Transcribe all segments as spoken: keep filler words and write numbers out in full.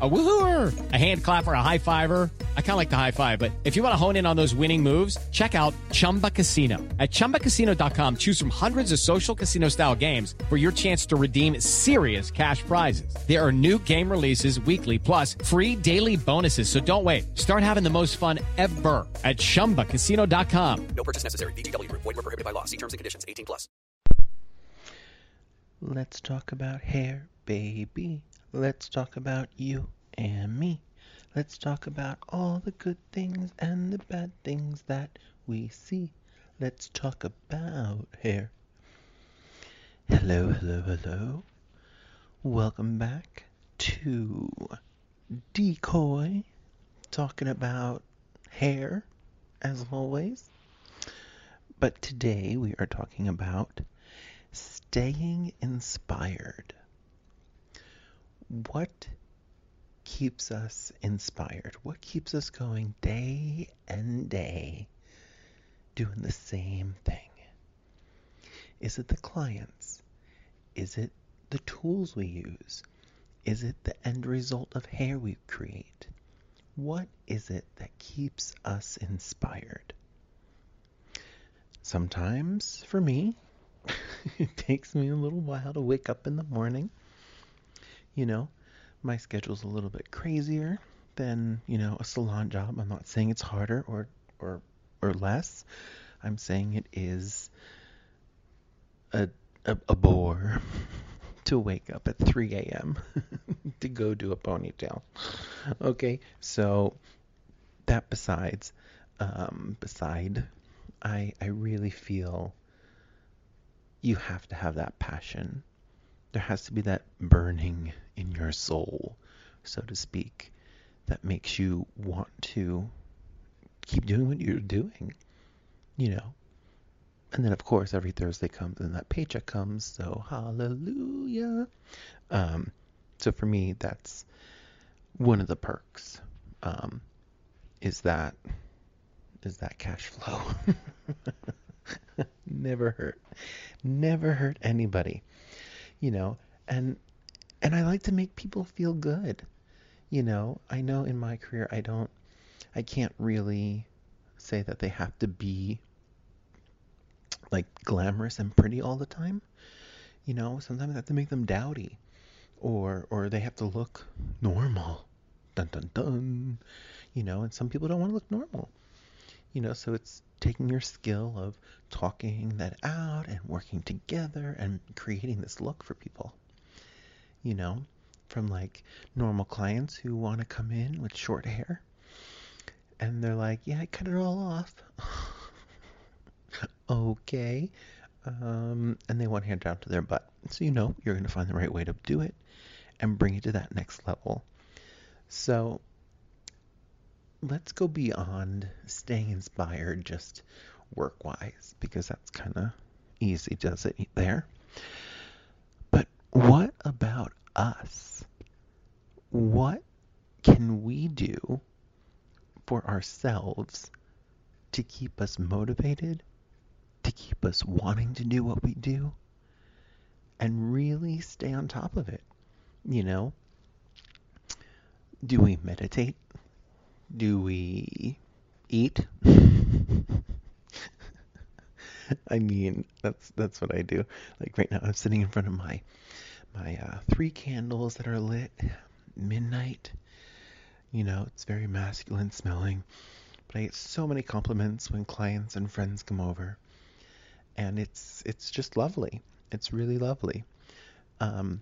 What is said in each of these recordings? A woo-hooer, a hand clapper, a high-fiver. I kind of like the high-five, but if you want to hone in on those winning moves, check out Chumba Casino. At Chumba Casino dot com, choose from hundreds of social casino-style games for your chance to redeem serious cash prizes. There are new game releases weekly, plus free daily bonuses, so don't wait. Start having the most fun ever at Chumba Casino dot com. No purchase necessary. V G W Group. Void where prohibited by law. See terms and conditions. eighteen plus. Let's talk about hair, baby. Let's talk about you and me. Let's talk about all the good things and the bad things that we see. Let's talk about hair. Hello, hello, hello. Welcome back to Decoy, talking about hair, as always. But today we are talking about staying inspired. What keeps us inspired? What keeps us going day and day doing the same thing? Is it the clients? Is it the tools we use? Is it the end result of hair we create? What is it that keeps us inspired? Sometimes, for me, it takes me a little while to wake up in the morning. You know, my schedule's a little bit crazier than, you know, a salon job. I'm not saying it's harder or, or, or less. I'm saying it is a, a, a bore to wake up at three a.m. to go do a ponytail. Okay, so that besides, um, beside, I, I really feel you have to have that passion. There has to be that burning in your soul, so to speak, that makes you want to keep doing what you're doing, you know. And then, of course, every Thursday comes and that paycheck comes, so hallelujah. Um, so for me, that's one of the perks, um, is that is that cash flow. Never hurt. Never hurt anybody. You know, and and I like to make people feel good. You know, I know in my career, I don't, I can't really say that they have to be like glamorous and pretty all the time. You know, sometimes I have to make them dowdy, or or they have to look normal. Dun dun dun. You know, and some people don't want to look normal. You know, so it's taking your skill of talking that out and working together and creating this look for people. You know, from like normal clients who want to come in with short hair and they're like, yeah, I cut it all off. Okay. Um, and they want hair down to their butt. So, you know, you're going to find the right way to do it and bring it to that next level. So let's go beyond staying inspired just work-wise, because that's kind of easy, does it, there? But what about us? What can we do for ourselves to keep us motivated, to keep us wanting to do what we do, and really stay on top of it? You know, do we meditate? Do we eat? I mean, that's that's what I do. Like right now, I'm sitting in front of my my uh, three candles that are lit, midnight. You know, it's very masculine smelling, but I get so many compliments when clients and friends come over, and it's it's just lovely. It's really lovely. Um,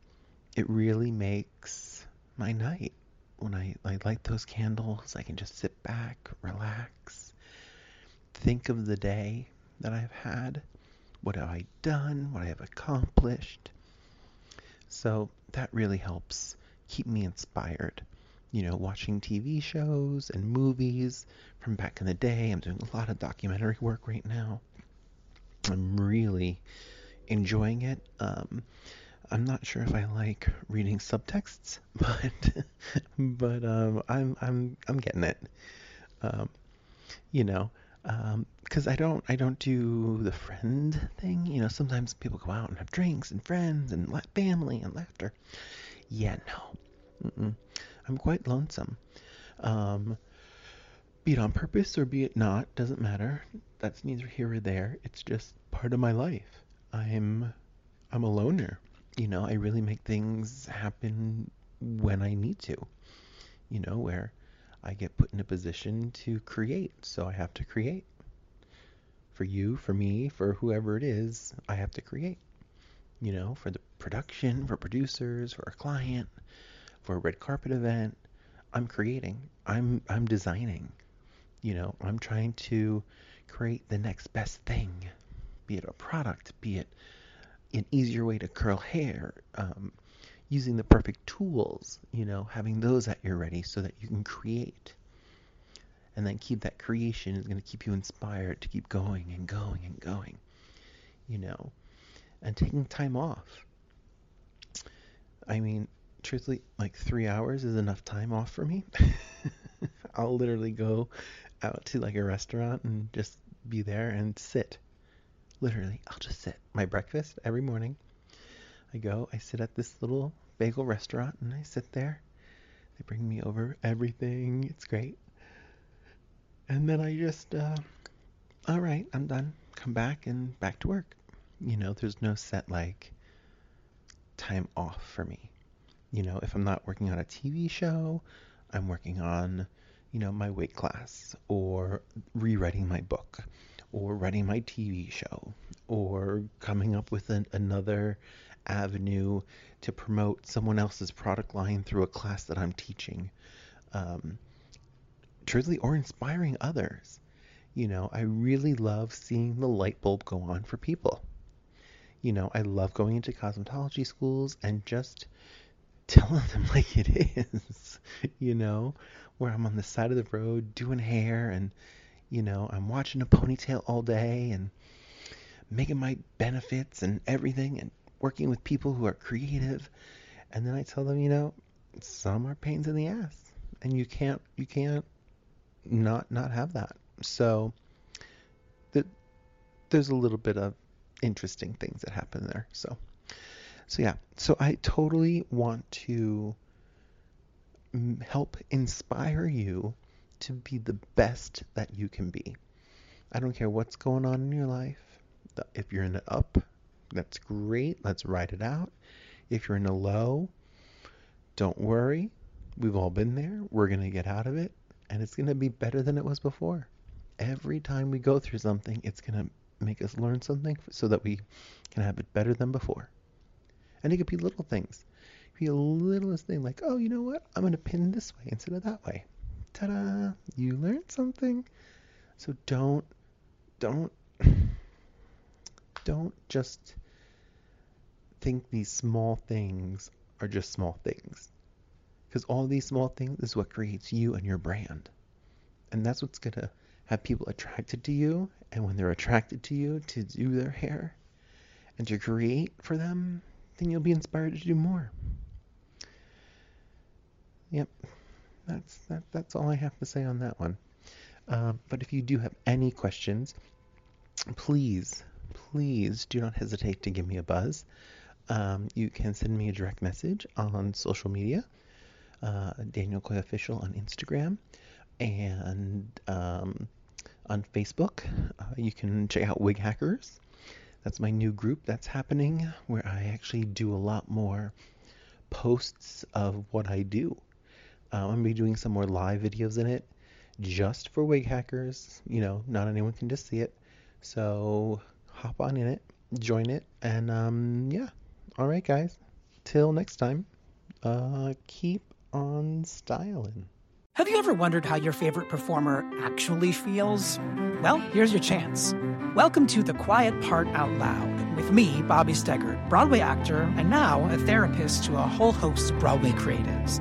it really makes my night. when I, I light those candles, I can just sit back, relax, think of the day that I've had. What have I done? What I have accomplished? So that really helps keep me inspired. You know, watching T V shows and movies from back in the day. I'm doing a lot of documentary work right now. I'm really enjoying it. Um, I'm not sure if I like reading subtexts, but but um, I'm I'm I'm getting it. Um, you know, because um, I don't I don't do the friend thing. You know, sometimes people go out and have drinks and friends and la- family and laughter. Yeah, no, Mm-mm. I'm quite lonesome. Um, be it on purpose or be it not, doesn't matter. That's neither here or there. It's just part of my life. I'm I'm a loner. You know, I really make things happen when I need to, you know, where I get put in a position to create. So I have to create for you, for me, for whoever it is. I have to create, you know, for the production, for producers, for a client, for a red carpet event. I'm creating, I'm, I'm designing, you know, I'm trying to create the next best thing, be it a product, be it an easier way to curl hair, um, using the perfect tools, you know, having those at your ready so that you can create. And then keep that creation is going to keep you inspired to keep going and going and going, you know, and taking time off. I mean, truthfully, like three hours is enough time off for me. I'll literally go out to like a restaurant and just be there and sit. Literally, I'll just sit. My breakfast every morning. I go, I sit at this little bagel restaurant and I sit there. They bring me over everything. It's great. And then I just, uh, all right, I'm done. Come back and back to work. You know, there's no set like time off for me. You know, if I'm not working on a T V show, I'm working on, you know, my wig class or rewriting my book, or writing my T V show, or coming up with an, another avenue to promote someone else's product line through a class that I'm teaching, um, truthfully, or inspiring others. You know, I really love seeing the light bulb go on for people. You know, I love going into cosmetology schools and just telling them like it is, you know, where I'm on the side of the road doing hair and, you know, I'm watching a ponytail all day and making my benefits and everything and working with people who are creative. And then I tell them, you know, some are pains in the ass and you can't, you can't not, not have that. So the, there's a little bit of interesting things that happen there. So, so yeah, so I totally want to help inspire you to be the best that you can be. I don't care what's going on in your life. If you're in an up, that's great. Let's ride it out. If you're in a low, don't worry. We've all been there. We're going to get out of it. And it's going to be better than it was before. Every time we go through something, it's going to make us learn something so that we can have it better than before. And it could be little things. It could be a littlest thing like, oh, you know what? I'm going to pin this way instead of that way. Ta-da! You learned something. So don't, don't, don't just think these small things are just small things. Because all these small things is what creates you and your brand. And that's what's going to have people attracted to you. And when they're attracted to you to do their hair and to create for them, then you'll be inspired to do more. Yep. That's that, that's all I have to say on that one. Uh, but if you do have any questions, please, please do not hesitate to give me a buzz. Um, you can send me a direct message on social media, uh, Daniel Koy Official on Instagram and um, on Facebook. Uh, you can check out Wig Hackers. That's my new group that's happening where I actually do a lot more posts of what I do. Um, I'm going to be doing some more live videos in it just for Wig Hackers. You know, not anyone can just see it. So hop on in it, join it, and um, yeah. All right, guys. Till next time, uh, keep on styling. Have you ever wondered how your favorite performer actually feels? Well, here's your chance. Welcome to The Quiet Part Out Loud with me, Bobby Steggert, Broadway actor, and now a therapist to a whole host of Broadway creatives.